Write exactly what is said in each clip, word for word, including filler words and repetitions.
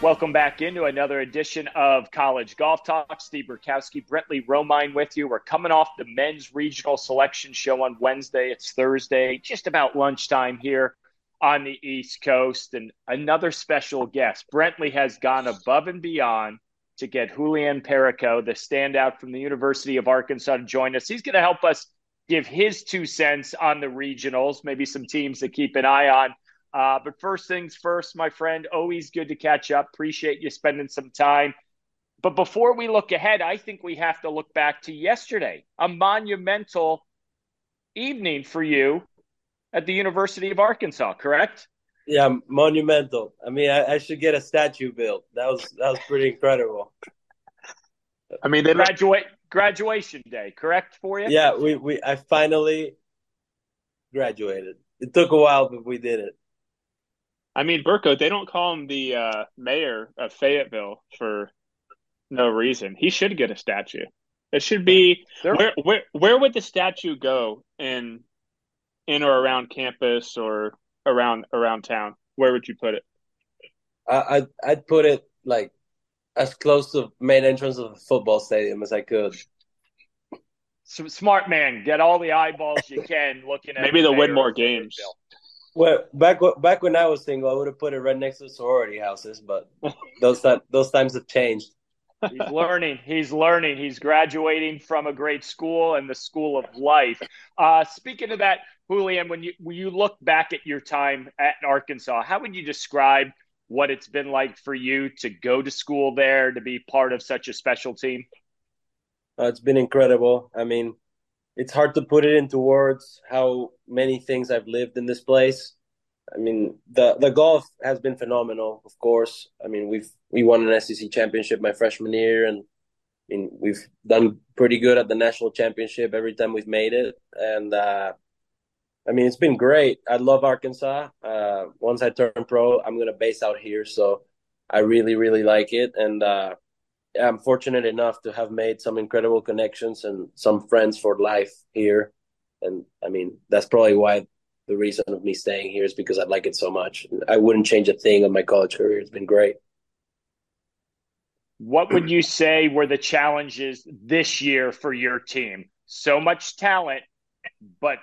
Welcome back into another edition of College Golf Talk. Steve Burkowski, Brentley Romine with you. We're coming off the men's regional selection show on Wednesday. It's Thursday, just about lunchtime here on the East Coast. And another special guest. Brentley has gone above and beyond to get Julian Perico, the standout from the University of Arkansas, to join us. He's going to help us give his two cents on the regionals, maybe some teams to keep an eye on. Uh, but first things first, my friend, always good to catch up. Appreciate you spending some time. But before we look ahead, I think we have to look back to yesterday, a monumental evening for you at the University of Arkansas, correct? Yeah, monumental. I mean, I, I should get a statue built. That was that was pretty incredible. I mean, they graduate graduation day, correct for you? Yeah, we, we I finally graduated. It took a while, but we did it. I mean, Burko, they don't call him the uh, mayor of Fayetteville for no reason. He should get a statue. It should be where where where would the statue go in in or around campus or around around town? Where would you put it? I I'd put it like as close to main entrance of the football stadium as I could. Smart man, get all the eyeballs you can looking at. Maybe they'll win more games. Well, back back when I was single, I would have put it right next to the sorority houses, but those those times have changed. He's learning. He's learning. He's graduating from a great school and the school of life. Uh, speaking of that, Julian, when you when you look back at your time at Arkansas, how would you describe what it's been like for you to go to school there, to be part of such a special team? Uh, it's been incredible. I mean, it's hard to put it into words how many things I've lived in this place. I mean, the, the golf has been phenomenal, of course. I mean, we've we won an S E C championship my freshman year, and I mean, we've done pretty good at the national championship every time we've made it. And, uh, I mean, it's been great. I love Arkansas. Uh, once I turn pro, I'm going to base out here, so I really, really like it. And uh, I'm fortunate enough to have made some incredible connections and some friends for life here. And, I mean, that's probably why the reason of me staying here is because I like it so much. I wouldn't change a thing of my college career. It's been great. What would you say were the challenges this year for your team? So much talent, but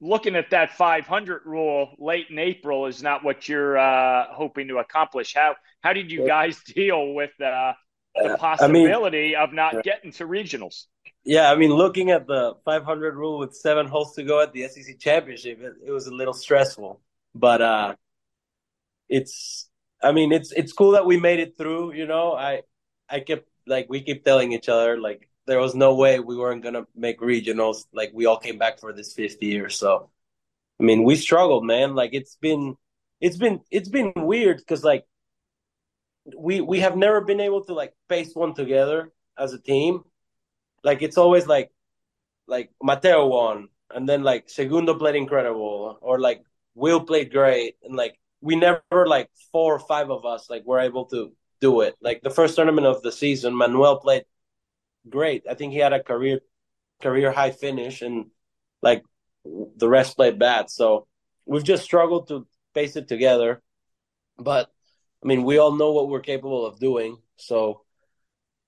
looking at that five hundred rule late in April is not what you're uh, hoping to accomplish. How how did you guys deal with uh, the possibility I mean, of not getting to regionals? Yeah, I mean, looking at the five hundred rule with seven holes to go at the S E C championship, it, it was a little stressful. But uh, it's, I mean, it's it's cool that we made it through. You know, I I kept like we keep telling each other like there was no way we weren't gonna make regionals. Like we all came back for this fifth year, so I mean, we struggled, man. Like it's been it's been it's been weird because like we we have never been able to like paste one together as a team. Like, it's always like, like Mateo won, and then like Segundo played incredible, or like Will played great. And like, we never, like four or five of us, like were able to do it. Like the first tournament of the season, Manuel played great. I think he had a career, career high finish, and like the rest played bad. So we've just struggled to pace it together. But I mean, we all know what we're capable of doing. So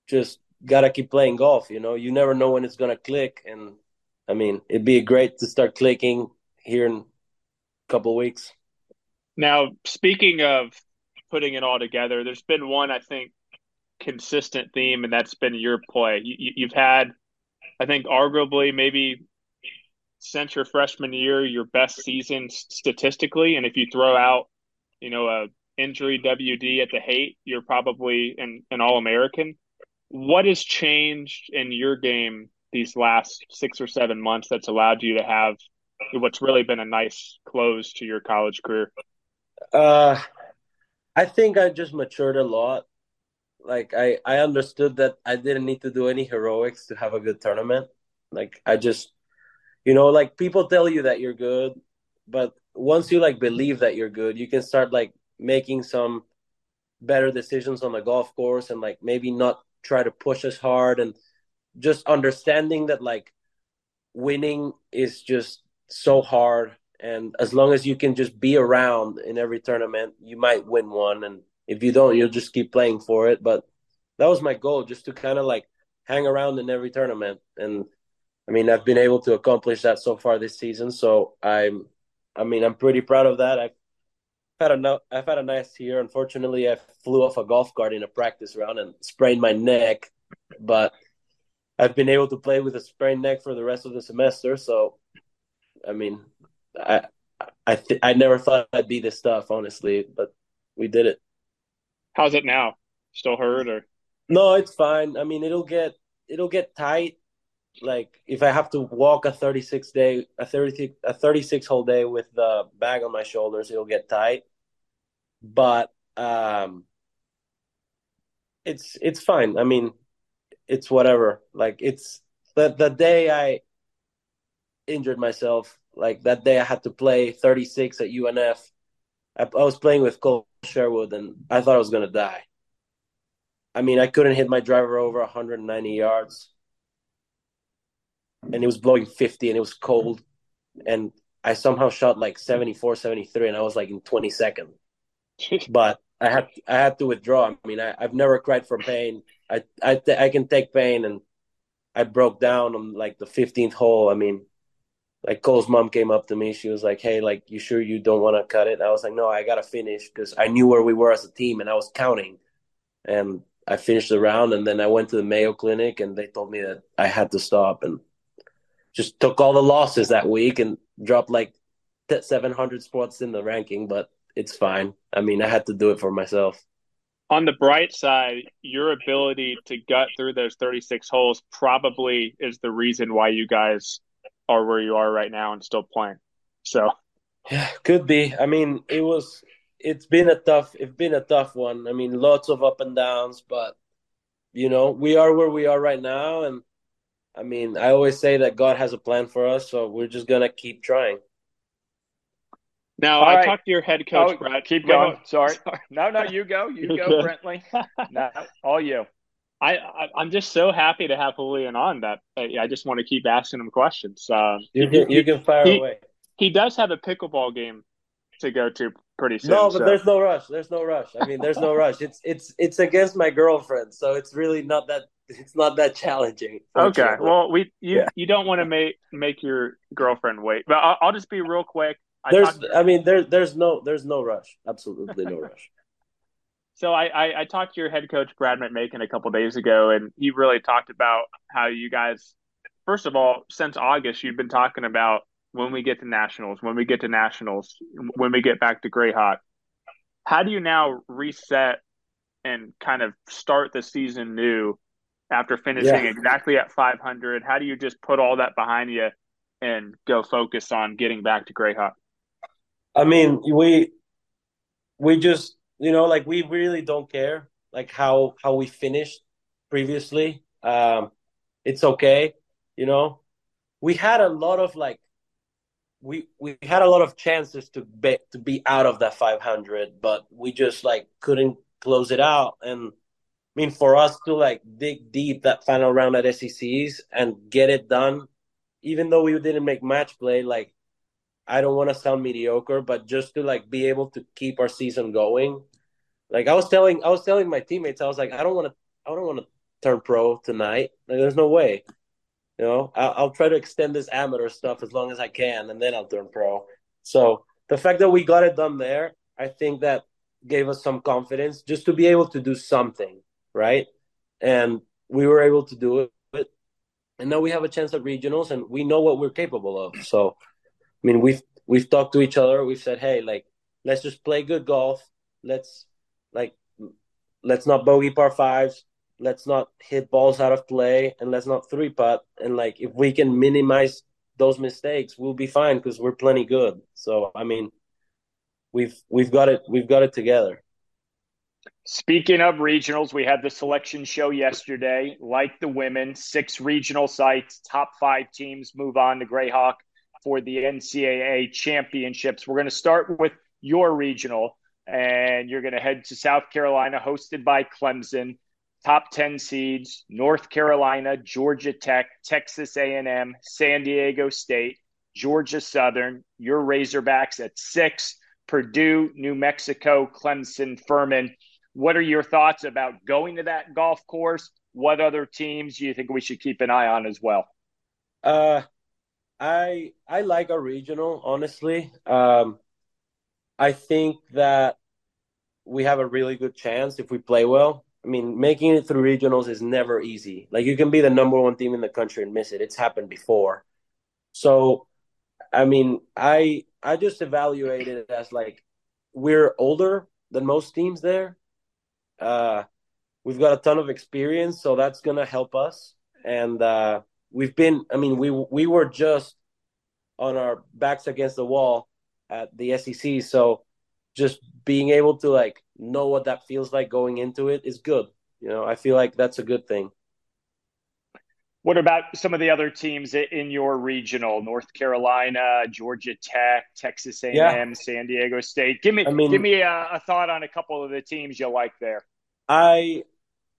just gotta keep playing golf. You know, you never know when it's gonna click, and I mean, it'd be great to start clicking here in a couple of weeks. Now, speaking of putting it all together, there's been one, I think, consistent theme, and that's been your play. You, you've had, I think, arguably maybe since your freshman year, your best season statistically, and if you throw out, you know, a injury W D at the height, you're probably an, an All-American. What has changed in your game these last six or seven months that's allowed you to have what's really been a nice close to your college career? Uh, I think I just matured a lot. Like, I, I understood that I didn't need to do any heroics to have a good tournament. Like, I just, you know, like, people tell you that you're good, but once you, like, believe that you're good, you can start, like, making some better decisions on the golf course and, like, maybe not try to push as hard, and just understanding that, like, winning is just so hard, and as long as you can just be around in every tournament, you might win one, and if you don't, you'll just keep playing for it. But that was my goal, just to kind of, like, hang around in every tournament, and I mean, I've been able to accomplish that so far this season, so I'm I mean I'm pretty proud of that. I've had a no, I've had a nice year. Unfortunately, I flew off a golf cart in a practice round and sprained my neck, but I've been able to play with a sprained neck for the rest of the semester, so I mean, I I th- I never thought I'd be this tough, honestly, but we did it. How's it now? Still hurt or? No, it's fine. I mean, it'll get it'll get tight. Like, if I have to walk a thirty-six day a thirty a thirty-six whole day with the bag on my shoulders, it'll get tight. But um, it's it's fine. I mean, it's whatever. Like, it's the the day I injured myself, like, that day I had to play thirty-six at U N F. I, I was playing with Cole Sherwood, and I thought I was going to die. I mean, I couldn't hit my driver over one hundred ninety yards, and it was blowing fifty, and it was cold, and I somehow shot like seventy-four, seventy-three, and I was like in twenty-second. But I had I had to withdraw. I mean, I, I've never cried for pain. I I, th- I can take pain, and I broke down on like the fifteenth hole. I mean, like, Cole's mom came up to me. She was like, hey, like, you sure you don't want to cut it? I was like, no, I got to finish, because I knew where we were as a team, and I was counting. And I finished the round, and then I went to the Mayo Clinic, and they told me that I had to stop, and just took all the losses that week and dropped like seven hundred spots in the ranking, but it's fine. I mean, I had to do it for myself. On the bright side, your ability to gut through those thirty-six holes probably is the reason why you guys are where you are right now and still playing. So, yeah, could be. I mean, it was. It's been a tough. It's been a tough one. I mean, lots of up and downs, but you know, we are where we are right now. And I mean, I always say that God has a plan for us, so we're just gonna keep trying. Now, All I right. talked to your head coach, oh, Brett. Keep going. going. Sorry. Sorry. No, no, you go. You go, Brentley. No, all you. I, I, I'm just so happy to have Julian on that I, I just want to keep asking him questions. Uh, you, can, you can fire he, away. He does have a pickleball game to go to pretty soon. No, but so. there's no rush. There's no rush. I mean, there's no rush. It's it's it's against my girlfriend, so it's really not that it's not that challenging. Okay. Well, we you yeah. you don't want to make make your girlfriend wait. But I'll, I'll just be real quick. I there's talked- I mean there there's no there's no rush. Absolutely no rush. So I, I, I talked to your head coach, Brad McMakin, a couple days ago, and he really talked about how you guys, first of all, since August, you've been talking about when we get to Nationals, when we get to Nationals, when we get back to Greyhawk. How do you now reset and kind of start the season new after finishing yeah. exactly at five hundred? How do you just put all that behind you and go focus on getting back to Greyhawk? I mean, we we just... You know, like, we really don't care, like, how how we finished previously. Um, it's okay, you know. We had a lot of, like, we we had a lot of chances to be, to be out of that five hundred, but we just, like, couldn't close it out. And, I mean, for us to, like, dig deep that final round at S E Cs and get it done, even though we didn't make match play, like, I don't want to sound mediocre, but just to, like, be able to keep our season going. Like, I was telling, I was telling my teammates, I was like, I don't want to, I don't want to turn pro tonight. Like, there's no way. You know, I'll, I'll try to extend this amateur stuff as long as I can, and then I'll turn pro. So the fact that we got it done there, I think that gave us some confidence just to be able to do something, right? And we were able to do it. And now we have a chance at regionals, and we know what we're capable of. So, I mean, we've we've talked to each other. We've said, hey, like, let's just play good golf. Let's, like, let's not bogey par fives. Let's not hit balls out of play, and let's not three putt. And like, if we can minimize those mistakes, we'll be fine because we're plenty good. So, I mean, we've, we've got it, we've got it together. Speaking of regionals, we had the selection show yesterday. Like the women, six regional sites, top five teams move on to Greyhawk for the N C double A championships. We're going to start with your regional, and you're going to head to South Carolina, hosted by Clemson. Top ten seeds, North Carolina, Georgia Tech, Texas A and M, San Diego State, Georgia Southern, your Razorbacks at six, Purdue, New Mexico, Clemson, Furman. What are your thoughts about going to that golf course? What other teams do you think we should keep an eye on as well? Uh, I I like our regional, honestly. Um, I think that we have a really good chance if we play well. I mean, making it through regionals is never easy. Like, you can be the number one team in the country and miss it. It's happened before. So, I mean, I I just evaluated it as, like, we're older than most teams there. Uh, we've got a ton of experience, so that's going to help us. And uh, we've been – I mean, we we were just on our backs against the wall at the S E C, so just being able to, like, know what that feels like going into it is good. You know, I feel like that's a good thing. What about some of the other teams in your regional? North Carolina, Georgia Tech, Texas A and M, yeah. San Diego State. Give me, I mean, give me a, a thought on a couple of the teams you like there. I,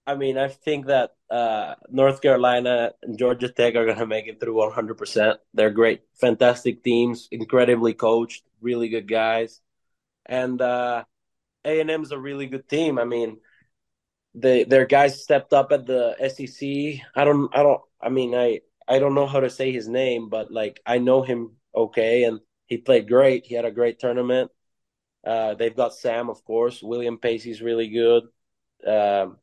I mean, I think that uh, North Carolina and Georgia Tech are going to make it through one hundred percent. They're great, fantastic teams, incredibly coached, really good guys. And uh, A and M is a really good team. I mean, they their guys stepped up at the S E C. I don't, I don't, I mean, I, I don't know how to say his name, but like I know him okay, and he played great. He had a great tournament. Uh, they've got Sam, of course. William Pacey's really good. Um,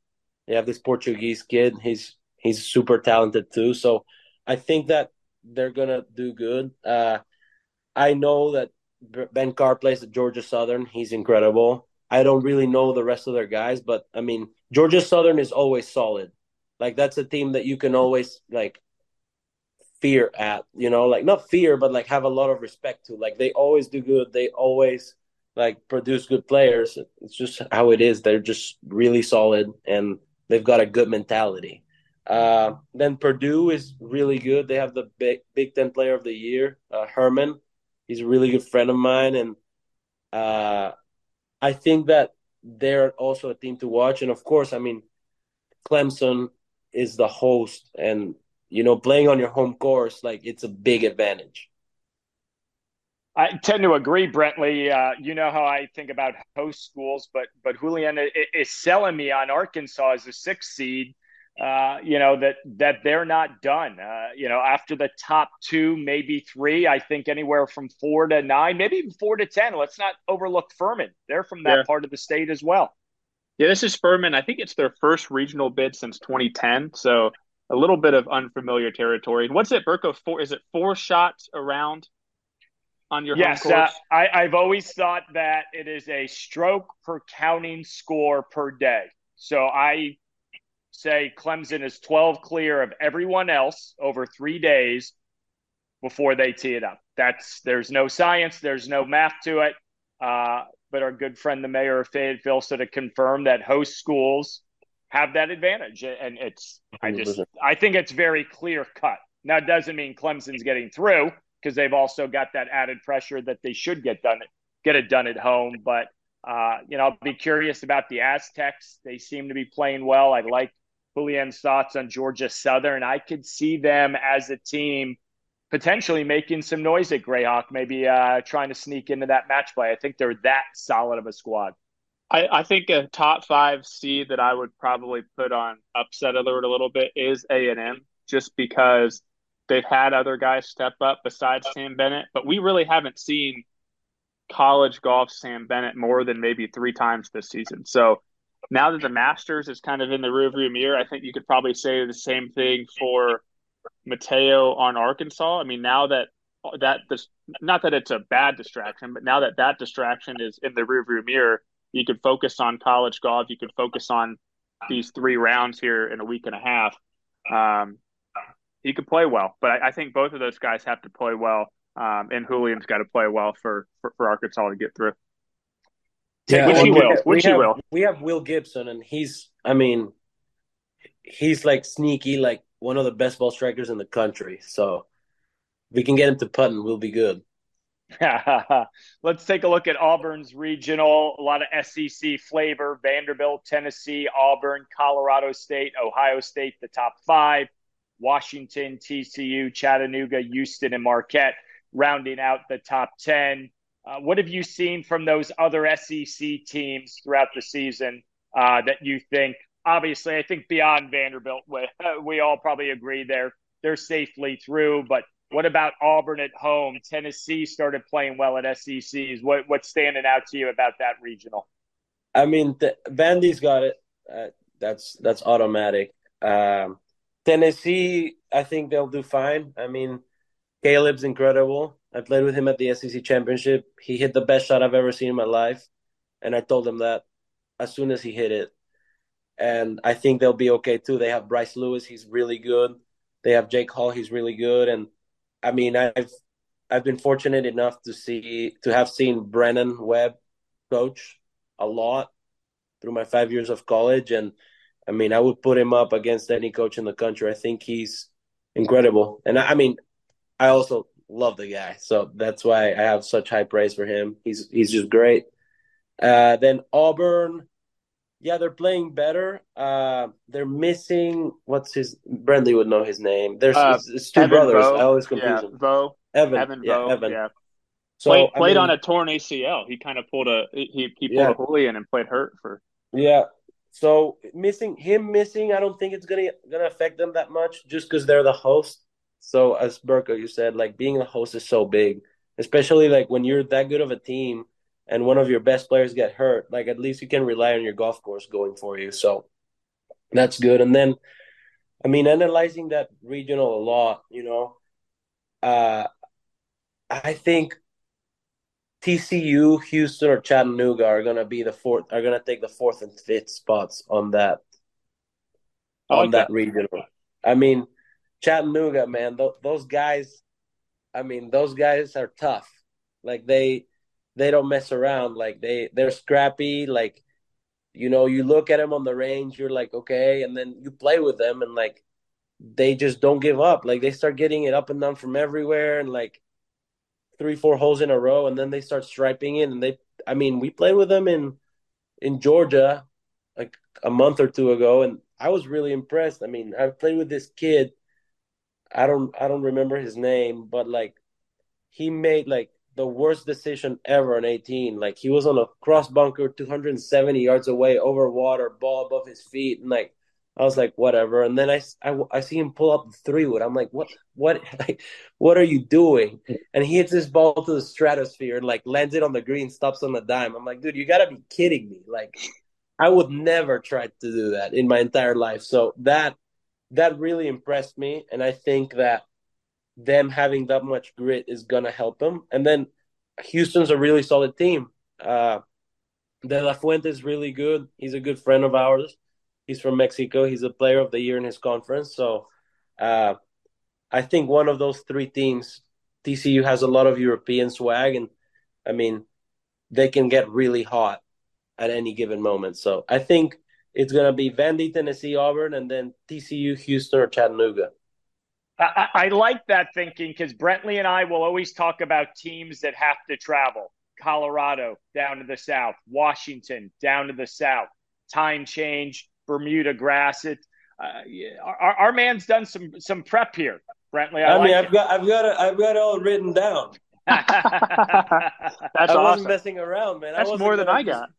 they have this Portuguese kid. He's he's super talented too. So I think that they're gonna do good. Uh, I know that Ben Carr plays at Georgia Southern. He's incredible. I don't really know the rest of their guys, but, I mean, Georgia Southern is always solid. Like, that's a team that you can always, like, fear at, you know? Like, not fear, but, like, have a lot of respect to. Like, they always do good. They always, like, produce good players. It's just how it is. They're just really solid, and they've got a good mentality. Uh, then Purdue is really good. They have the big, Big Ten Player of the Year, uh, Herman. He's a really good friend of mine, and uh, I think that they're also a team to watch. And, of course, I mean, Clemson is the host, and, you know, playing on your home course, like, it's a big advantage. I tend to agree, Brentley. Uh, you know how I think about host schools, but but Julian is selling me on Arkansas as a sixth seed. Uh, you know, that, that they're not done. Uh, you know, after the top two, maybe three, I think anywhere from four to nine, maybe even four to ten. Let's not overlook Furman. They're from that yeah. part of the state as well. Yeah, this is Furman. I think it's their first regional bid since twenty ten. So a little bit of unfamiliar territory. And what's it, Berko? Four, is it four shots around on your yes, home course? Uh, I, I've always thought that it is a stroke per counting score per day. So I... say Clemson is twelve clear of everyone else over three days before they tee it up. That's there's no science, there's no math to it. Uh, but our good friend, the mayor of Fayetteville, said to confirm that host schools have that advantage, and it's I just I think it's very clear cut. Now it doesn't mean Clemson's getting through because they've also got that added pressure that they should get done get it done at home. But uh, you know, I'll be curious about the Aztecs. They seem to be playing well. I like Julian's thoughts on Georgia Southern. I could see them as a team potentially making some noise at Greyhawk, maybe uh, trying to sneak into that match play. I think they're that solid of a squad. I, I think a top five seed that I would probably put on upset alert a little bit is A and M, just because they've had other guys step up besides Sam Bennett, but we really haven't seen college golf Sam Bennett more than maybe three times this season. So now that the Masters is kind of in the rearview mirror, I think you could probably say the same thing for Mateo on Arkansas. I mean, now that that this, not that it's a bad distraction, but now that that distraction is in the rearview mirror, you could focus on college golf. You could focus on these three rounds here in a week and a half. Um, he could play well, but I, I think both of those guys have to play well. Um, and Julian's got to play well for, for, for Arkansas to get through. Yeah, which he will. Which he will. We have Will Gibson, and he's, I mean, he's like sneaky, like one of the best ball strikers in the country. So if we can get him to putt, and we'll be good. Let's take a look at Auburn's regional. A lot of S E C flavor. Vanderbilt, Tennessee, Auburn, Colorado State, Ohio State, the top five. Washington, T C U, Chattanooga, Houston, and Marquette rounding out the top ten. Uh, what have you seen from those other S E C teams throughout the season uh, that you think, obviously, I think beyond Vanderbilt, we, we all probably agree they're, they're safely through, but what about Auburn at home? Tennessee started playing well at S E Cs. What, what's standing out to you about that regional? I mean, the, Vandy's got it. Uh, that's that's automatic. Um, Tennessee, I think they'll do fine. I mean, Caleb's incredible. I played with him at the S E C Championship. He hit the best shot I've ever seen in my life, and I told him that as soon as he hit it. And I think they'll be okay, too. They have Bryce Lewis. He's really good. They have Jake Hall. He's really good. And, I mean, I've I've been fortunate enough to see to have seen Brennan Webb coach a lot through my five years of college. And, I mean, I would put him up against any coach in the country. I think he's incredible. And, I, I mean, I also love the guy. So that's why I have such high praise for him. He's he's just great. Uh, then Auburn, yeah, they're playing better. Uh, they're missing what's his Bradley would know his name. There's uh, it's, it's two Evan brothers. Vo, I always confuse yeah, them. Vo, Evan, Evan, yeah, Vo, Evan. Yeah. So played, played I mean, on a torn A C L. He kind of pulled a he he pulled yeah. a Julian and played hurt for. Yeah. So missing him missing, I don't think it's gonna gonna affect them that much, just because they're the host. So as Berko, you said, like being a host is so big, especially like when you're that good of a team and one of your best players get hurt, like at least you can rely on your golf course going for you. So that's good. And then, I mean, analyzing that regional a lot, you know, uh, I think T C U, Houston, or Chattanooga are going to be the fourth, are going to take the fourth and fifth spots on that, on like that, that regional. I mean, Chattanooga, man, th- those guys, I mean, those guys are tough. Like, they they don't mess around. Like, they, they're scrappy. Like, you know, you look at them on the range, you're like, okay, and then you play with them, and, like, they just don't give up. Like, they start getting it up and down from everywhere and, like, three, four holes in a row, and then they start striping in. And they, I mean, we played with them in in Georgia, like, a month or two ago, and I was really impressed. I mean, I played with this kid. I don't I don't remember his name, but, like, he made, like, the worst decision ever in eighteen. Like, he was on a cross bunker two hundred seventy yards away, over water, ball above his feet. And, like, I was like, whatever. And then I, I, I see him pull up the three-wood. I'm like, what what, like, what are you doing? And he hits this ball to the stratosphere and, like, lands it on the green, stops on the dime. I'm like, dude, you got to be kidding me. Like, I would never try to do that in my entire life. So that – That really impressed me, and I think that them having that much grit is going to help them. And then Houston's a really solid team. Uh, De La Fuente is really good. He's a good friend of ours. He's from Mexico. He's a player of the year in his conference. So uh, I think one of those three teams, T C U has a lot of European swag, and, I mean, they can get really hot at any given moment. So I think – it's going to be Vandy, Tennessee, Auburn, and then T C U, Houston, or Chattanooga. I, I like that thinking because Brentley and I will always talk about teams that have to travel. Colorado down to the south, Washington down to the south, time change, Bermuda grass. It, uh, our, our man's done some some prep here, Brentley. I, I like mean, I've it. got I've got it, I've got it all written down. That's I awesome. wasn't messing around, man. That's more than I got. Just,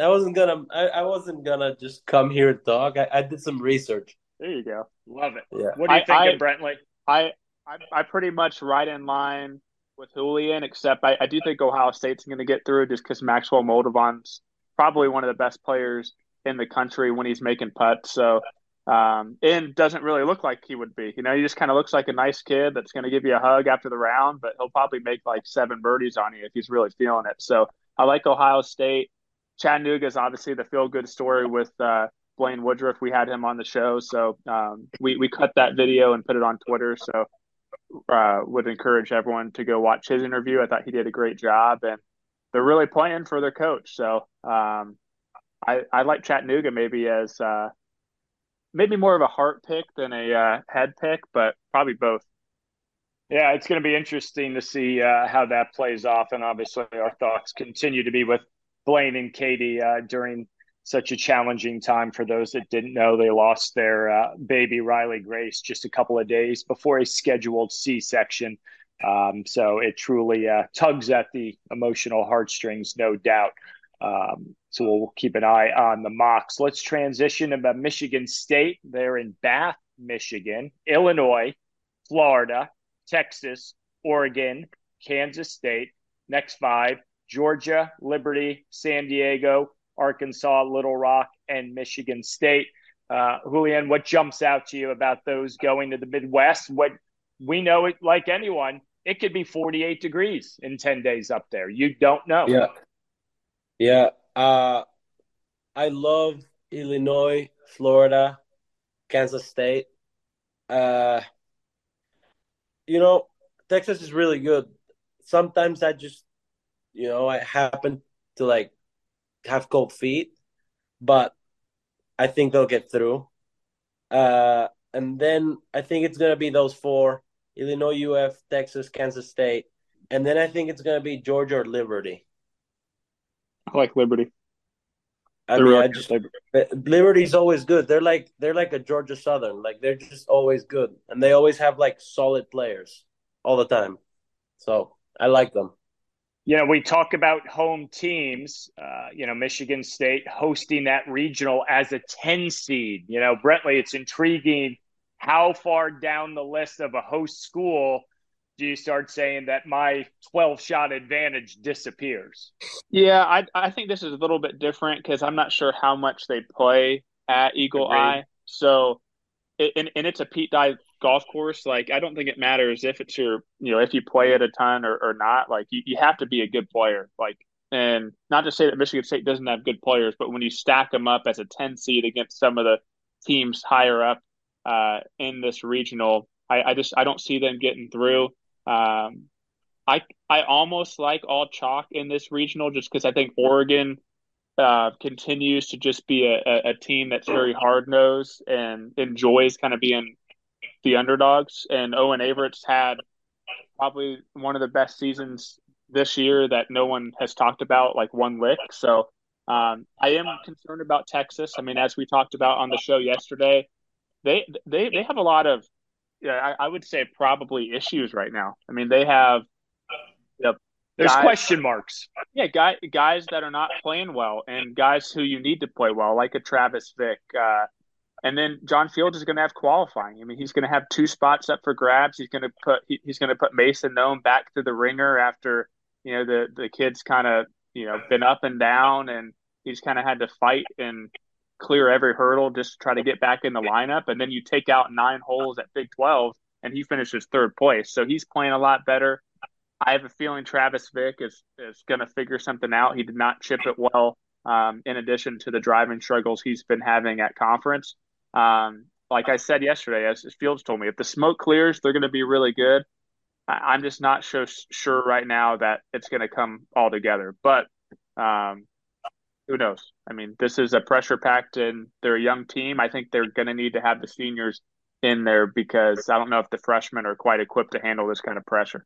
I wasn't gonna. I, I wasn't gonna just come here and talk. I, I did some research. There you go. Love it. Yeah. What do you I, think I, of Brentley? I, I I pretty much right in line with Julian, except I, I do think Ohio State's going to get through just because Maxwell Moldovahn's probably one of the best players in the country when he's making putts. So, um, and doesn't really look like he would be. You know, he just kind of looks like a nice kid that's going to give you a hug after the round, but he'll probably make like seven birdies on you if he's really feeling it. So, I like Ohio State. Chattanooga is obviously the feel-good story with uh, Blaine Woodruff. We had him on the show, so um, we, we cut that video and put it on Twitter. So uh, would encourage everyone to go watch his interview. I thought he did a great job, and they're really playing for their coach. So um, I, I like Chattanooga maybe as uh, maybe more of a heart pick than a uh, head pick, but probably both. Yeah, it's going to be interesting to see uh, how that plays off, and obviously our thoughts continue to be with Blaine and Katie uh, during such a challenging time. For those that didn't know, they lost their uh, baby Riley Grace just a couple of days before a scheduled C-section. Um, so it truly uh, tugs at the emotional heartstrings, no doubt. Um, so we'll keep an eye on the mocks. Let's transition to Michigan State. They're in Bath, Michigan, Illinois, Florida, Texas, Oregon, Kansas State. Next five: Georgia, Liberty, San Diego, Arkansas, Little Rock, and Michigan State. Uh, Julian, what jumps out to you about those going to the Midwest? What we know, it, like anyone, it could be forty-eight degrees in ten days up there. You don't know. Yeah, yeah. Uh, I love Illinois, Florida, Kansas State. Uh, you know, Texas is really good. Sometimes I just You know, I happen to, like, have cold feet, but I think they'll get through. Uh, and then I think it's going to be those four: Illinois, U F, Texas, Kansas State. And then I think it's going to be Georgia or Liberty. I like Liberty. I mean, I just, Liberty's always good. They're like they're like a Georgia Southern. Like, they're just always good. And they always have, like, solid players all the time. So I like them. You know, we talk about home teams, uh, you know, Michigan State hosting that regional as a ten seed. You know, Brentley, it's intriguing how far down the list of a host school do you start saying that my twelve-shot advantage disappears? Yeah, I, I think this is a little bit different because I'm not sure how much they play at Eagle Agreed. Eye. So, and, and it's a Pete Dye golf course. Like, I don't think it matters if it's your, you know, if you play it a ton or, or not. Like, you, you have to be a good player. Like, and not to say that Michigan State doesn't have good players, but when you stack them up as a ten seed against some of the teams higher up uh, in this regional, I, I just I don't see them getting through. Um, I I almost like all chalk in this regional just because I think Oregon Uh, continues to just be a, a, a team that's very hard-nosed and enjoys kind of being the underdogs. And Owen Averett's had probably one of the best seasons this year that no one has talked about, like one lick. So um, I am concerned about Texas. I mean, as we talked about on the show yesterday, they they, they have a lot of, yeah, I, I would say probably issues right now. I mean, they have you know, There's guys, question marks. Yeah, guy, guys that are not playing well and guys who you need to play well, like a Travis Vick. Uh, and then John Fields is going to have qualifying. I mean, he's going to have two spots up for grabs. He's going to put he, he's going to put Mason Nome back to the ringer after, you know, the, the kid's kind of, you know, been up and down and he's kind of had to fight and clear every hurdle just to try to get back in the lineup. And then you take out nine holes at Big twelve and he finishes third place. So he's playing a lot better. I have a feeling Travis Vick is, is going to figure something out. He did not chip it well, um, in addition to the driving struggles he's been having at conference. Um, like I said yesterday, as Fields told me, if the smoke clears, they're going to be really good. I, I'm just not so sure right now that it's going to come all together. But um, who knows? I mean, this is a pressure-packed and they're a young team. I think they're going to need to have the seniors in there because I don't know if the freshmen are quite equipped to handle this kind of pressure.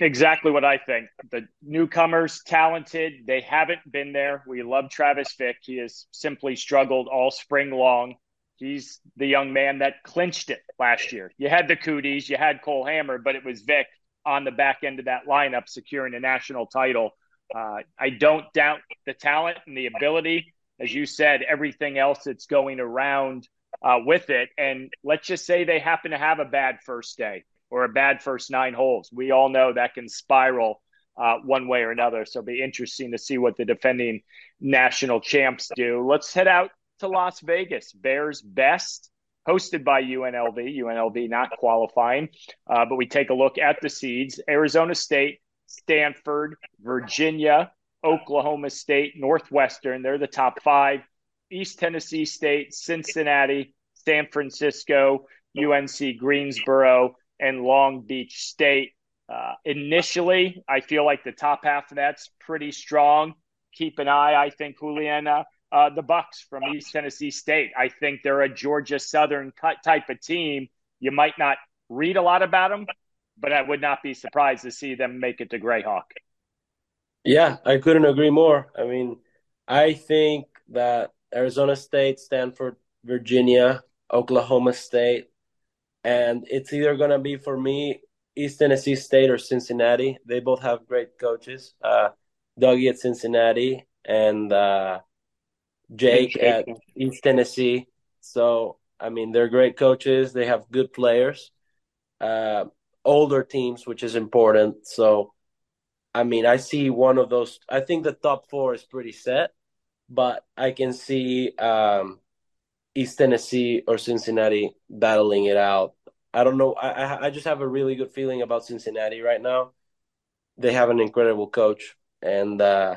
Exactly what I think. The newcomers, talented. They haven't been there. We love Travis Vick. He has simply struggled all spring long. He's the young man that clinched it last year. You had the Cooties, you had Cole Hammer, but it was Vick on the back end of that lineup securing a national title Uh, I don't doubt the talent and the ability. As you said, everything else that's going around uh, with it. And let's just say they happen to have a bad first day or a bad first nine holes. We all know that can spiral uh, one way or another. So it'll be interesting to see what the defending national champs do. Let's head out to Las Vegas. Bears Best, hosted by U N L V. U N L V not qualifying, uh, but we take a look at the seeds. Arizona State, Stanford, Virginia, Oklahoma State, Northwestern. They're the top five. East Tennessee State, Cincinnati, San Francisco, U N C Greensboro, and Long Beach State. Uh, initially, I feel like the top half of that's pretty strong. Keep an eye, I think, Juliana, uh, the Bucks from East Tennessee State. I think they're a Georgia Southern type of team. You might not read a lot about them, but I would not be surprised to see them make it to Greyhawk. Yeah, I couldn't agree more. I mean, I think that Arizona State, Stanford, Virginia, Oklahoma State, and it's either going to be, for me, East Tennessee State or Cincinnati. They both have great coaches. Uh, Dougie at Cincinnati and uh, Jake at East Tennessee. So, I mean, they're great coaches. They have good players. Uh, older teams, which is important. So, I mean, I see one of those. I think the top four is pretty set, but I can see um, East Tennessee or Cincinnati battling it out. I don't know. I I just have a really good feeling about Cincinnati right now. They have an incredible coach. And uh,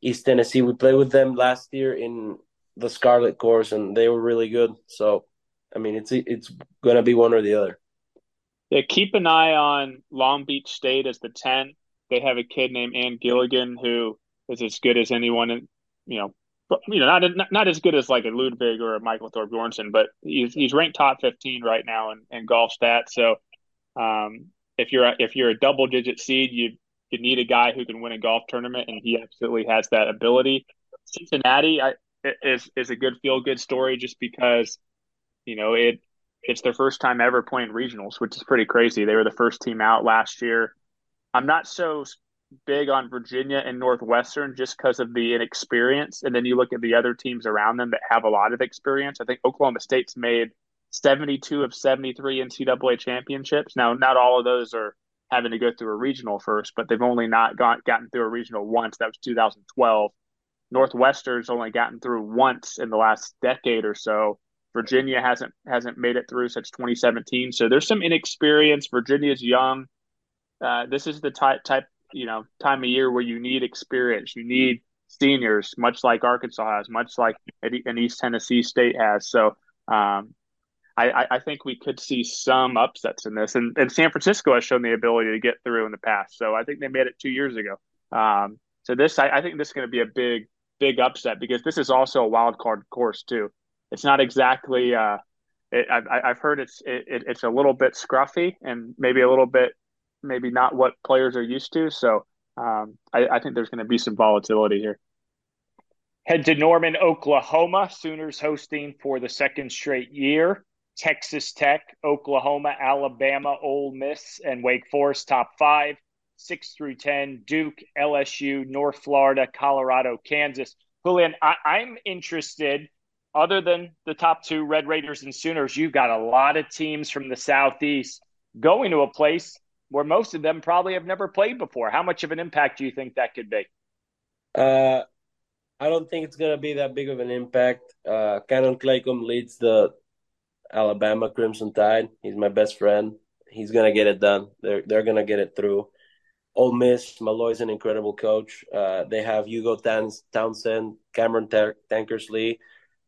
East Tennessee, we played with them last year in the Scarlet Course, and they were really good. So, I mean, it's it's going to be one or the other. Yeah, keep an eye on Long Beach State as the ten. They have a kid named Ann Gilligan who is as good as anyone, in, you know, you know, not, not not as good as like a Ludwig or a Michael Thorbjornsson, but he's he's ranked top fifteen right now in, in golf stats. So um, if you're a, if you're a double digit seed, you you need a guy who can win a golf tournament, and he absolutely has that ability. Cincinnati I, is is a good feel good story just because you know it it's their first time ever playing regionals, which is pretty crazy. They were the first team out last year. I'm not so big on Virginia and Northwestern just because of the inexperience. And then you look at the other teams around them that have a lot of experience. I think Oklahoma State's made seventy-two of seventy-three N C double A championships. Now, not all of those are having to go through a regional first, but they've only not got, gotten through a regional once. That was two thousand twelve. Northwestern's only gotten through once in the last decade or so. Virginia hasn't hasn't made it through since twenty seventeen. So there's some inexperience. Virginia's young. Uh, this is the type, type, you know, time of year where you need experience. You need seniors, much like Arkansas has, much like an East Tennessee State has. So um, I, I think we could see some upsets in this. And, and San Francisco has shown the ability to get through in the past. So I think they made it two years ago. Um, so this, I, I think this is going to be a big, big upset because this is also a wild card course too. It's not exactly uh, it, I, I've heard it's, it, it's a little bit scruffy and maybe a little bit, maybe not what players are used to. So um, I, I think there's going to be some volatility here. Head to Norman, Oklahoma. Sooners hosting for the second straight year. Texas Tech, Oklahoma, Alabama, Ole Miss, and Wake Forest top five. Six through ten, Duke, L S U, North Florida, Colorado, Kansas. Julian, I, I'm interested, other than the top two, Red Raiders and Sooners, you've got a lot of teams from the Southeast going to a place where most of them probably have never played before. How much of an impact do you think that could be? Uh, I don't think it's going to be that big of an impact. Uh, Cannon Claycomb leads the Alabama Crimson Tide. He's my best friend. He's going to get it done. They're, they're going to get it through. Ole Miss, Malloy's an incredible coach. Uh, they have Hugo Towns- Townsend, Cameron T- Tankersley.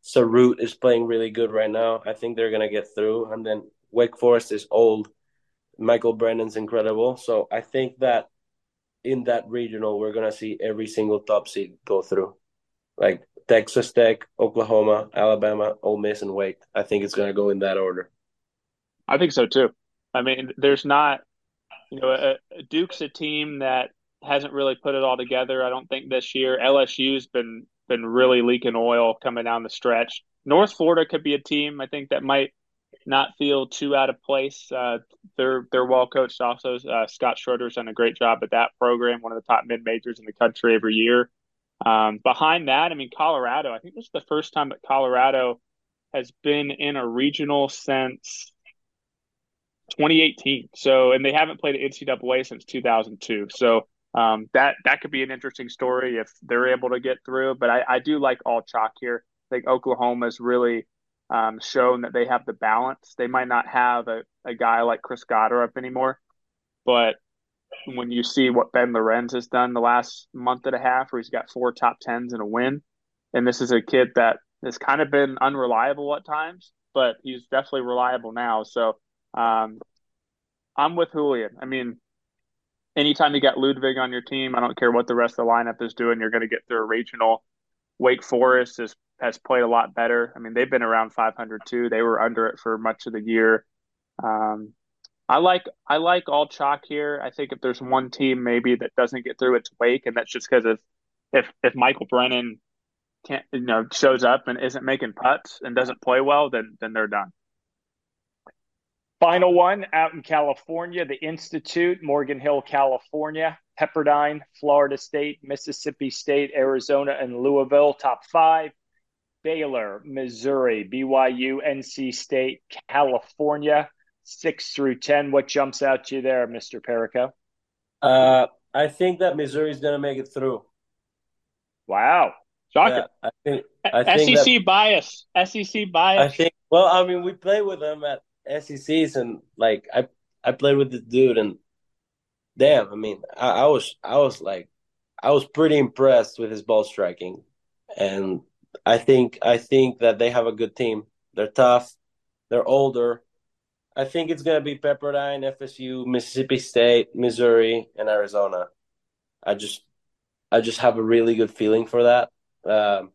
Sarut is playing really good right now. I think they're going to get through. And then Wake Forest is old. Michael Brennan's incredible. So I think that in that regional, we're going to see every single top seed go through. Like Texas Tech, Oklahoma, Alabama, Ole Miss, and Wake. I think it's going to go in that order. I think so, too. I mean, there's not – you know, a, a Duke's a team that hasn't really put it all together, I don't think, this year. L S U's been, been really leaking oil coming down the stretch. North Florida could be a team, I think, that might – not feel too out of place. Uh, they're they're well coached. Also, uh, Scott Schroeder's done a great job at that program, one of the top mid majors in the country every year. Um, behind that, I mean, Colorado. I think this is the first time that Colorado has been in a regional since twenty eighteen. So, and they haven't played at N C double A since two thousand two. So um, that that could be an interesting story if they're able to get through. But I, I do like all chalk here. I think Oklahoma's really um, shown that they have the balance. They might not have a, a guy like Chris Goddard up anymore, but when you see what Ben Lorenz has done the last month and a half, where he's got four top tens and a win, and this is a kid that has kind of been unreliable at times, but he's definitely reliable now. So um, I'm with Julian. I mean, anytime you got Ludwig on your team, I don't care what the rest of the lineup is doing, you're going to get through a regional. Wake Forest is, has played a lot better. I mean, they've been around five hundred too. They were under it for much of the year. Um, I like I like all chalk here. I think if there's one team maybe that doesn't get through, it's Wake, and that's just because if, if if Michael Brennan can't you know shows up and isn't making putts and doesn't play well, then then they're done. Final one out in California, the Institute, Morgan Hill, California, Pepperdine, Florida State, Mississippi State, Arizona, and Louisville, top five. Baylor, Missouri, B Y U, N C State, California, six through ten. What jumps out to you there, Mister Perico? Uh, I think that Missouri is going to make it through. Wow. Shocker. Yeah, I think, I think S E C that, bias. S E C bias. I think. Well, I mean, we play with them at S E Cs, and like I, I played with this dude, and damn, I mean, I, I was, I was like, I was pretty impressed with his ball striking, and I think, I think that they have a good team. They're tough, they're older. I think it's gonna be Pepperdine, F S U, Mississippi State, Missouri, and Arizona. I just, I just have a really good feeling for that. Um,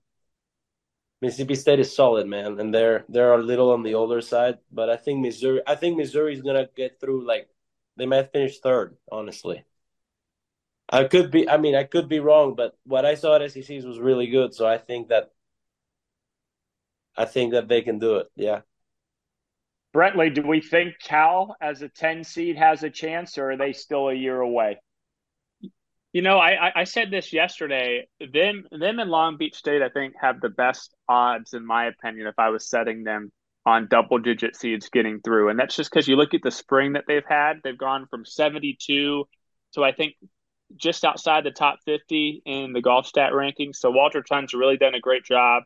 Mississippi State is solid, man, and they're they're a little on the older side, but I think Missouri, I think Missouri is gonna get through. Like, they might finish third, honestly. I could be, I mean, I could be wrong, but what I saw at S E Cs was really good, so I think that I think that they can do it. Yeah. Brentley, do we think Cal as a ten seed has a chance, or are they still a year away? You know, I, I said this yesterday. Them, them and Long Beach State, I think, have the best odds, in my opinion, if I was setting them on double-digit seeds getting through. And that's just because you look at the spring that they've had. They've gone from seventy-two to, I think, just outside the top fifty in the Golfstat rankings. So Walter Tunn's really done a great job.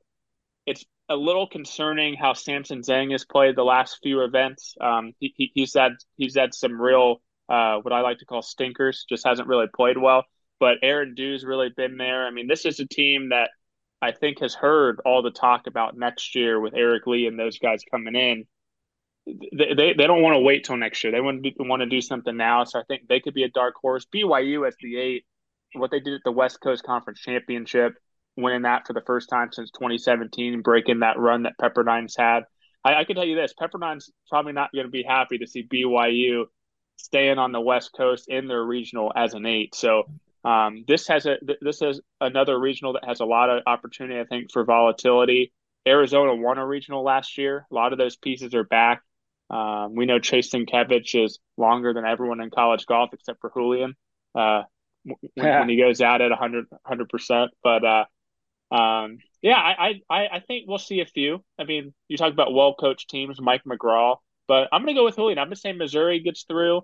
It's a little concerning how Samson Zhang has played the last few events. Um, he, he, he's had he's had some real uh, what I like to call stinkers. Just hasn't really played well. But Aaron Dew's really been there. I mean, this is a team that I think has heard all the talk about next year with Eric Lee and those guys coming in. They they, they don't want to wait till next year. They want to want to do something now. So I think they could be a dark horse. B Y U as the eight, what they did at the West Coast Conference Championship, winning that for the first time since twenty seventeen, breaking that run that Pepperdine's had. I, I can tell you this, Pepperdine's probably not going to be happy to see B Y U staying on the West Coast in their regional as an eight. So um, this has a th- this is another regional that has a lot of opportunity, I think, for volatility. Arizona won a regional last year. A lot of those pieces are back. Um, we know Chase Sinkevich is longer than everyone in college golf except for Julian uh, when, yeah. when he goes out at one hundred percent. But uh, Um, yeah, I, I, I think we'll see a few. I mean, you talk about well-coached teams, Mike McGraw, but I'm going to go with Julian. I'm going to say Missouri gets through,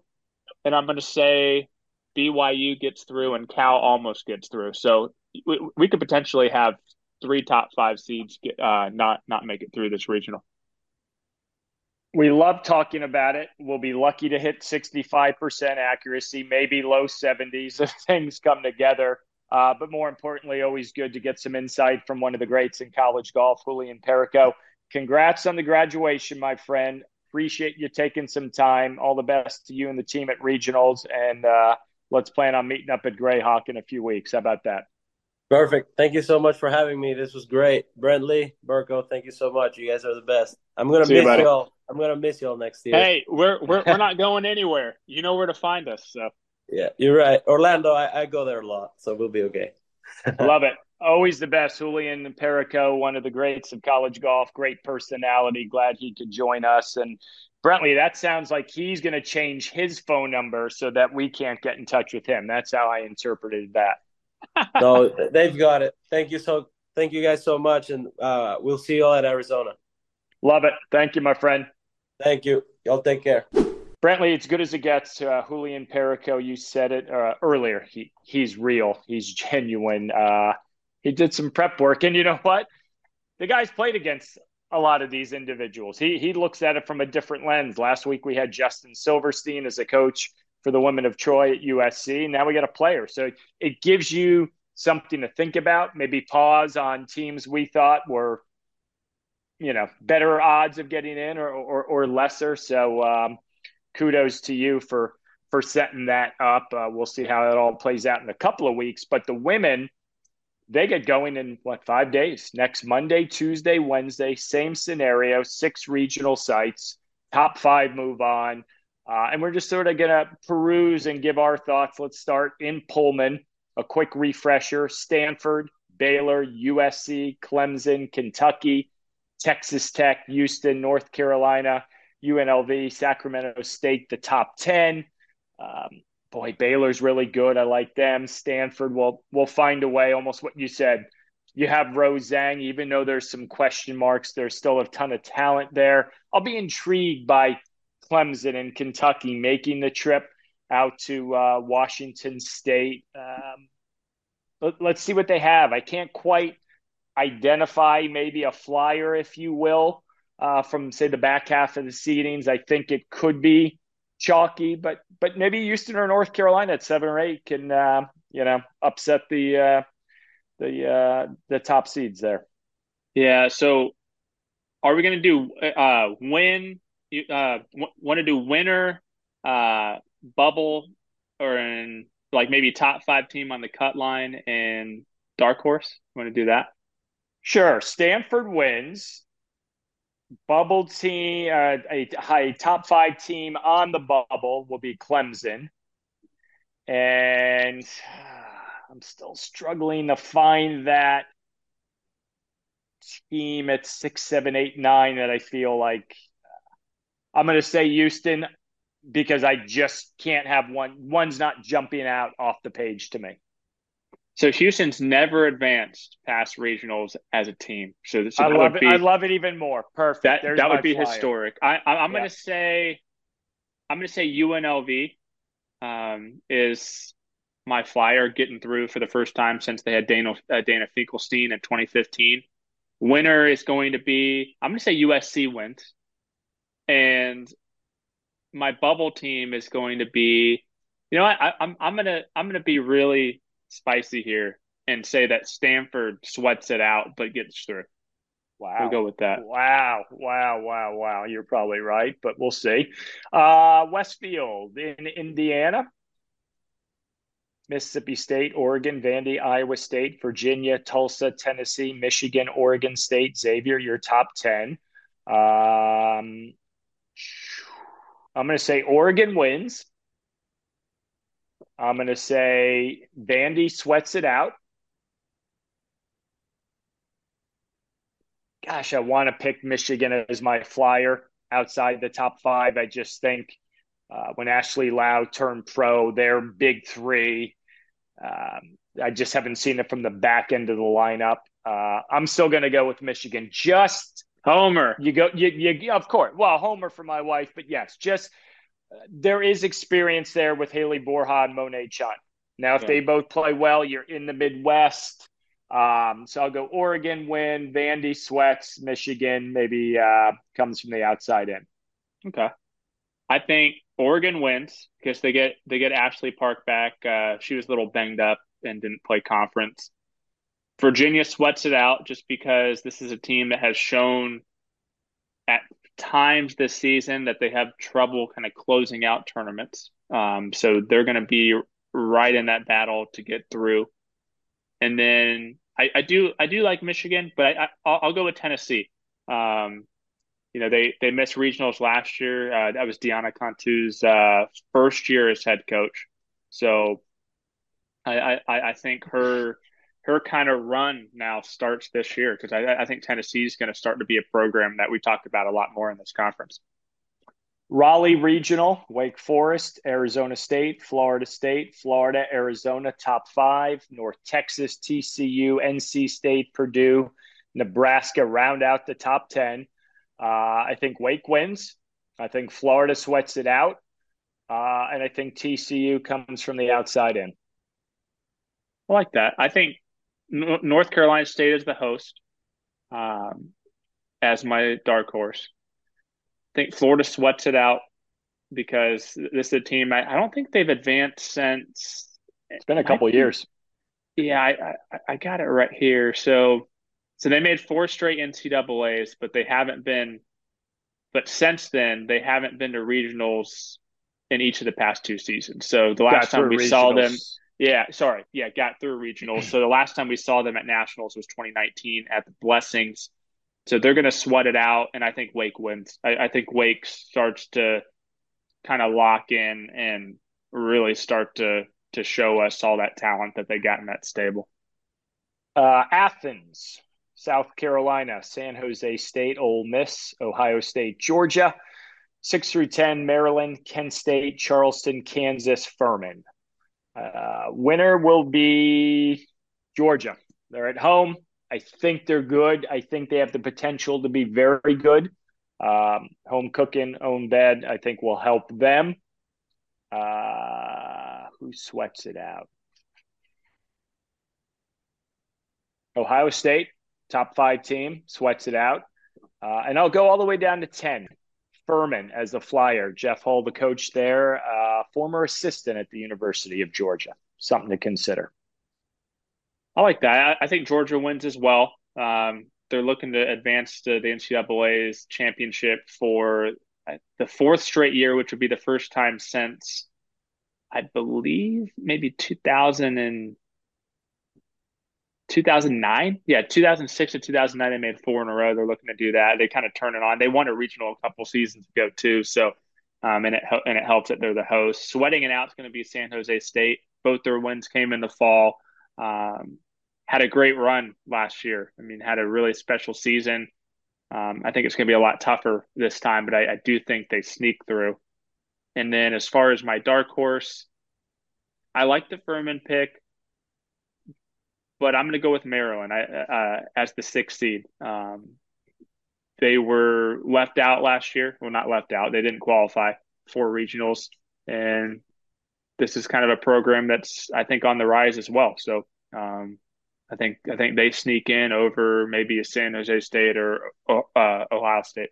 and I'm going to say B Y U gets through, and Cal almost gets through. So we, we could potentially have three top five seeds get, uh, not, not make it through this regional. We love talking about it. We'll be lucky to hit sixty-five percent accuracy, maybe low seventies if things come together. Uh, but more importantly, always good to get some insight from one of the greats in college golf, Julian Perico. Congrats on the graduation, my friend. Appreciate you taking some time. All the best to you and the team at regionals. And uh, let's plan on meeting up at Greyhawk in a few weeks. How about that? Perfect. Thank you so much for having me. This was great. Brentley, Burko, thank you so much. You guys are the best. I'm gonna See miss you, you all. I'm gonna miss you all next year. Hey, we're we're we're not going anywhere. You know where to find us. So. Yeah, you're right. Orlando, I, I go there a lot, so we'll be okay. Love it. Always the best. Julian Perico, one of the greats of college golf, great personality. Glad he could join us. And Brentley, that sounds like he's going to change his phone number so that we can't get in touch with him. That's how I interpreted that. No, they've got it. Thank you so thank you guys so much, and uh, we'll see you all at Arizona. Love it. Thank you, my friend. Thank you. Y'all take care. Brentley, it's good as it gets. Uh, Julian Perico, you said it uh, earlier. He he's real. He's genuine. Uh, he did some prep work, and you know what? The guy's played against a lot of these individuals. He he looks at it from a different lens. Last week we had Justin Silverstein as a coach for the women of Troy at U S C. Now we got a player. So it gives you something to think about, maybe pause on teams we thought were, you know, better odds of getting in or or, or lesser. So um, kudos to you for, for setting that up. Uh, we'll see how it all plays out in a couple of weeks. But the women, they get going in, what, five days? Next Monday, Tuesday, Wednesday, same scenario, six regional sites, top five move on. Uh, and we're just sort of going to peruse and give our thoughts. Let's start in Pullman, a quick refresher. Stanford, Baylor, U S C, Clemson, Kentucky, Texas Tech, Houston, North Carolina, U N L V, Sacramento State, the top ten. Um, boy, Baylor's really good. I like them. Stanford will will find a way, almost what you said. You have Rose Zhang, even though there's some question marks, there's still a ton of talent there. I'll be intrigued by Clemson and Kentucky making the trip out to uh, Washington State. Um, let, let's see what they have. I can't quite identify maybe a flyer, if you will, uh, from, say, the back half of the seedings. I think it could be chalky, but but maybe Houston or North Carolina at seven or eight can, uh, you know, upset the uh, the uh, the top seeds there. Yeah, so are we going to do uh, win – You uh, w- want to do winner, uh, bubble, or in, like maybe top five team on the cut line and dark horse? You want to do that? Sure. Stanford wins. Bubble team, uh, a, a top five team on the bubble will be Clemson. And uh, I'm still struggling to find that team at six, seven, eight, nine that I feel like. I'm going to say Houston because I just can't have one. One's not jumping out off the page to me. So Houston's never advanced past regionals as a team. So, so I love it. Be, I love it even more. Perfect. That, that would be flyer. Historic. I, I, I'm yeah. going to say, I'm going to say U N L V um, is my flyer getting through for the first time since they had Dana, uh, Dana Finkelstein in twenty fifteen. Winner is going to be, I'm going to say U S C wins. And my bubble team is going to be, you know, I, I'm I'm gonna I'm gonna be really spicy here and say that Stanford sweats it out but gets through. Wow, we'll go with that. Wow, wow, wow, wow. You're probably right, but we'll see. Uh, Westfield in Indiana, Mississippi State, Oregon, Vandy, Iowa State, Virginia, Tulsa, Tennessee, Michigan, Oregon State, Xavier. Your top ten. Um. I'm going to say Oregon wins. I'm going to say Vandy sweats it out. Gosh, I want to pick Michigan as my flyer outside the top five. I just think uh, when Ashley Lau turned pro, their big three, um, I just haven't seen it from the back end of the lineup. Uh, I'm still going to go with Michigan. Just Homer, you go, you, you of course. Well, Homer for my wife, but yes, just uh, there is experience there with Haley Borja and Monet Chun. Now, if yeah. they both play well, you're in the Midwest. Um, so I'll go Oregon win, Vandy sweats, Michigan maybe uh, comes from the outside in. Okay, I think Oregon wins because they get they get Ashley Park back. Uh, she was a little banged up and didn't play conference. Virginia sweats it out just because this is a team that has shown at times this season that they have trouble kind of closing out tournaments. Um, so they're going to be right in that battle to get through. And then I, I do I do like Michigan, but I, I, I'll, I'll go with Tennessee. Um, you know, they, they missed regionals last year. Uh, that was Deanna Cantu's uh, first year as head coach. So I, I, I think her – her kind of run now starts this year, because I, I think Tennessee is going to start to be a program that we talked about a lot more in this conference. Raleigh Regional, Wake Forest, Arizona State, Florida State, Florida, Arizona, top five, North Texas, T C U, N C State, Purdue, Nebraska round out the top ten. Uh, I think Wake wins. I think Florida sweats it out. Uh, and I think T C U comes from the outside in. I like that. I think N- North Carolina State is the host um, as my dark horse. I think Florida sweats it out because this is a team I, I don't think they've advanced since. It's been a couple I, years. Yeah, I, I, I got it right here. So so they made four straight N C double A's, but they haven't been – but since then, they haven't been to regionals in each of the past two seasons. So the last time we regionals. saw them – Yeah, sorry. Yeah, got through regionals. So the last time we saw them at Nationals was twenty nineteen at the Blessings. So they're going to sweat it out, and I think Wake wins. I, I think Wake starts to kind of lock in and really start to to show us all that talent that they got in that stable. Uh, Athens, South Carolina, San Jose State, Ole Miss, Ohio State, Georgia, six through ten, Maryland, Kent State, Charleston, Kansas, Furman. Uh, winner will be Georgia. They're at home. I think they're good. I think they have the potential to be very good. Um, home cooking, own bed, I think will help them. Uh, who sweats it out? Ohio State, top five team, sweats it out. Uh, and I'll go all the way down to ten. Furman as the flyer. Jeff Hull, the coach there, uh, former assistant at the University of Georgia. Something to consider. I like that. I, I think Georgia wins as well. Um, they're looking to advance to the N C double A's championship for the fourth straight year, which would be the first time since, I believe, maybe two thousand and two thousand nine? Yeah, two thousand six to two thousand nine, they made four in a row. They're looking to do that. They kind of turn it on. They won a regional a couple seasons ago, too. So, um, and it and it helps that they're the host. Sweating it out is going to be San Jose State. Both their wins came in the fall. Um, had a great run last year. I mean, had a really special season. Um, I think it's going to be a lot tougher this time, but I, I do think they sneak through. And then as far as my dark horse, I like the Furman pick. But I'm going to go with Maryland I, uh, as the sixth seed. Um, they were left out last year. Well, not left out. They didn't qualify for regionals. And this is kind of a program that's, I think, on the rise as well. So um, I think I think they sneak in over maybe a San Jose State or uh, Ohio State.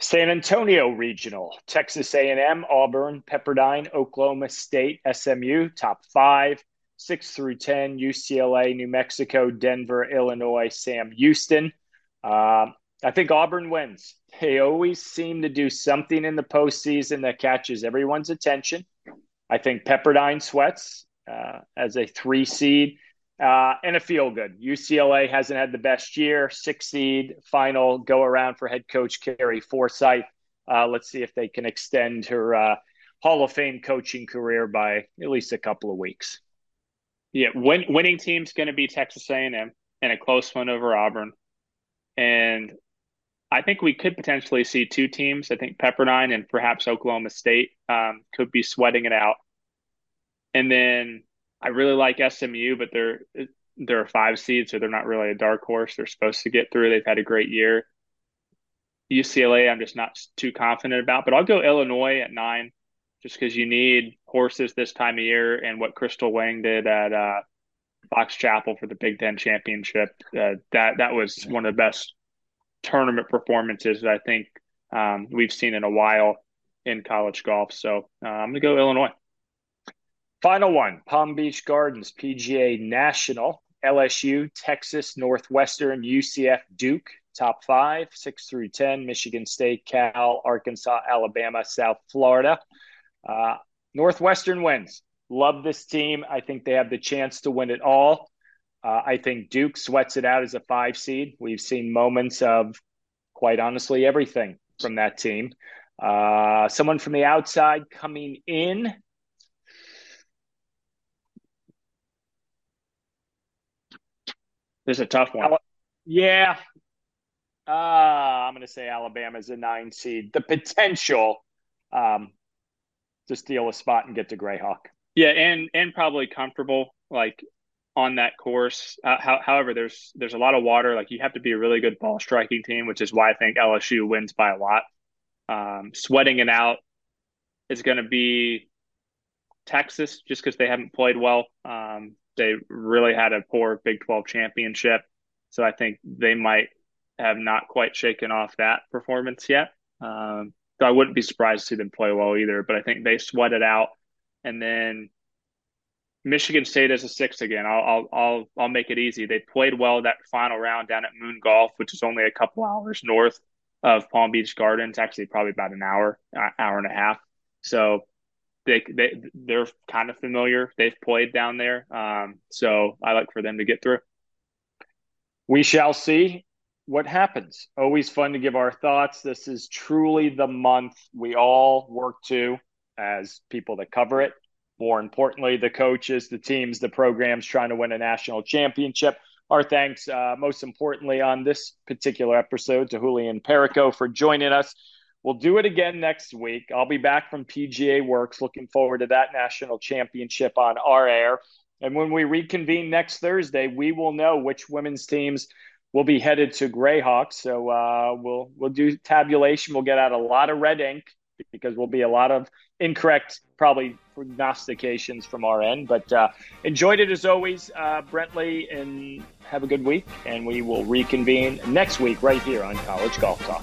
San Antonio Regional, Texas A and M, Auburn, Pepperdine, Oklahoma State, S M U, top five. Six through ten, U C L A, New Mexico, Denver, Illinois, Sam Houston. Uh, I think Auburn wins. They always seem to do something in the postseason that catches everyone's attention. I think Pepperdine sweats uh, as a three seed uh, and a feel good. U C L A hasn't had the best year. Six seed final go around for head coach Carrie Forsythe. Uh, let's see if they can extend her uh, Hall of Fame coaching career by at least a couple of weeks. Yeah, win, winning team's going to be Texas A and M and a close one over Auburn. And I think we could potentially see two teams. I think Pepperdine and perhaps Oklahoma State um, could be sweating it out. And then I really like S M U, but they're they're a five seed, so they're not really a dark horse. They're supposed to get through. They've had a great year. U C L A I'm just not too confident about, but I'll go Illinois at nine. Just because you need horses this time of year, and what Crystal Wang did at uh, Fox Chapel for the Big Ten Championship, uh, that that was one of the best tournament performances that I think um, we've seen in a while in college golf. So uh, I'm going to go Illinois. Final one, Palm Beach Gardens, P G A National, L S U, Texas, Northwestern, U C F, Duke, top five, six through ten, Michigan State, Cal, Arkansas, Alabama, South Florida. Uh, Northwestern wins. Love this team. I think they have the chance to win it all. Uh, I think Duke sweats it out as a five seed. We've seen moments of, quite honestly, everything from that team. Uh, someone from the outside coming in. This is a tough one. Al- yeah. Uh, I'm going to say Alabama's a nine seed. The potential um, to steal a spot and get to Greyhawk. Yeah, and and probably comfortable, like, on that course. Uh, how, however, there's there's a lot of water. Like, you have to be a really good ball striking team, which is why I think L S U wins by a lot. Um, sweating it out is going to be Texas, just because they haven't played well. Um, they really had a poor Big twelve championship. So I think they might have not quite shaken off that performance yet. Um, so I wouldn't be surprised to see them play well either, but I think they sweat it out. And then Michigan State is a six again. I'll, I'll, I'll, I'll make it easy. They played well that final round down at Moon Golf, which is only a couple hours north of Palm Beach Gardens, actually probably about an hour, hour and a half. So They, they, they're kind of familiar. They've played down there. Um, so I like for them to get through. We shall see what happens. Always fun to give our thoughts. This is truly the month we all work to as people that cover it. More importantly, the coaches, the teams, the programs trying to win a national championship. Our thanks, uh, most importantly, on this particular episode to Julian Perico for joining us. We'll do it again next week. I'll be back from P G A Works. Looking forward to that national championship on our air. And when we reconvene next Thursday, we will know which women's teams will be headed to Greyhawk. So uh, we'll we'll do tabulation. We'll get out a lot of red ink because we'll be a lot of incorrect, probably, prognostications from our end. But uh, enjoyed it as always, uh, Brentley, and have a good week. And we will reconvene next week right here on College Golf Talk.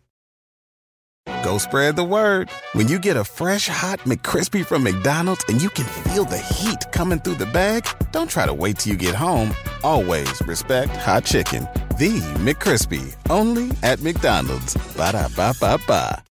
Go spread the word. When you get a fresh, hot McCrispy from McDonald's and you can feel the heat coming through the bag, don't try to wait till you get home. Always respect hot chicken. The McCrispy, only at McDonald's. Ba-da-ba-ba-ba.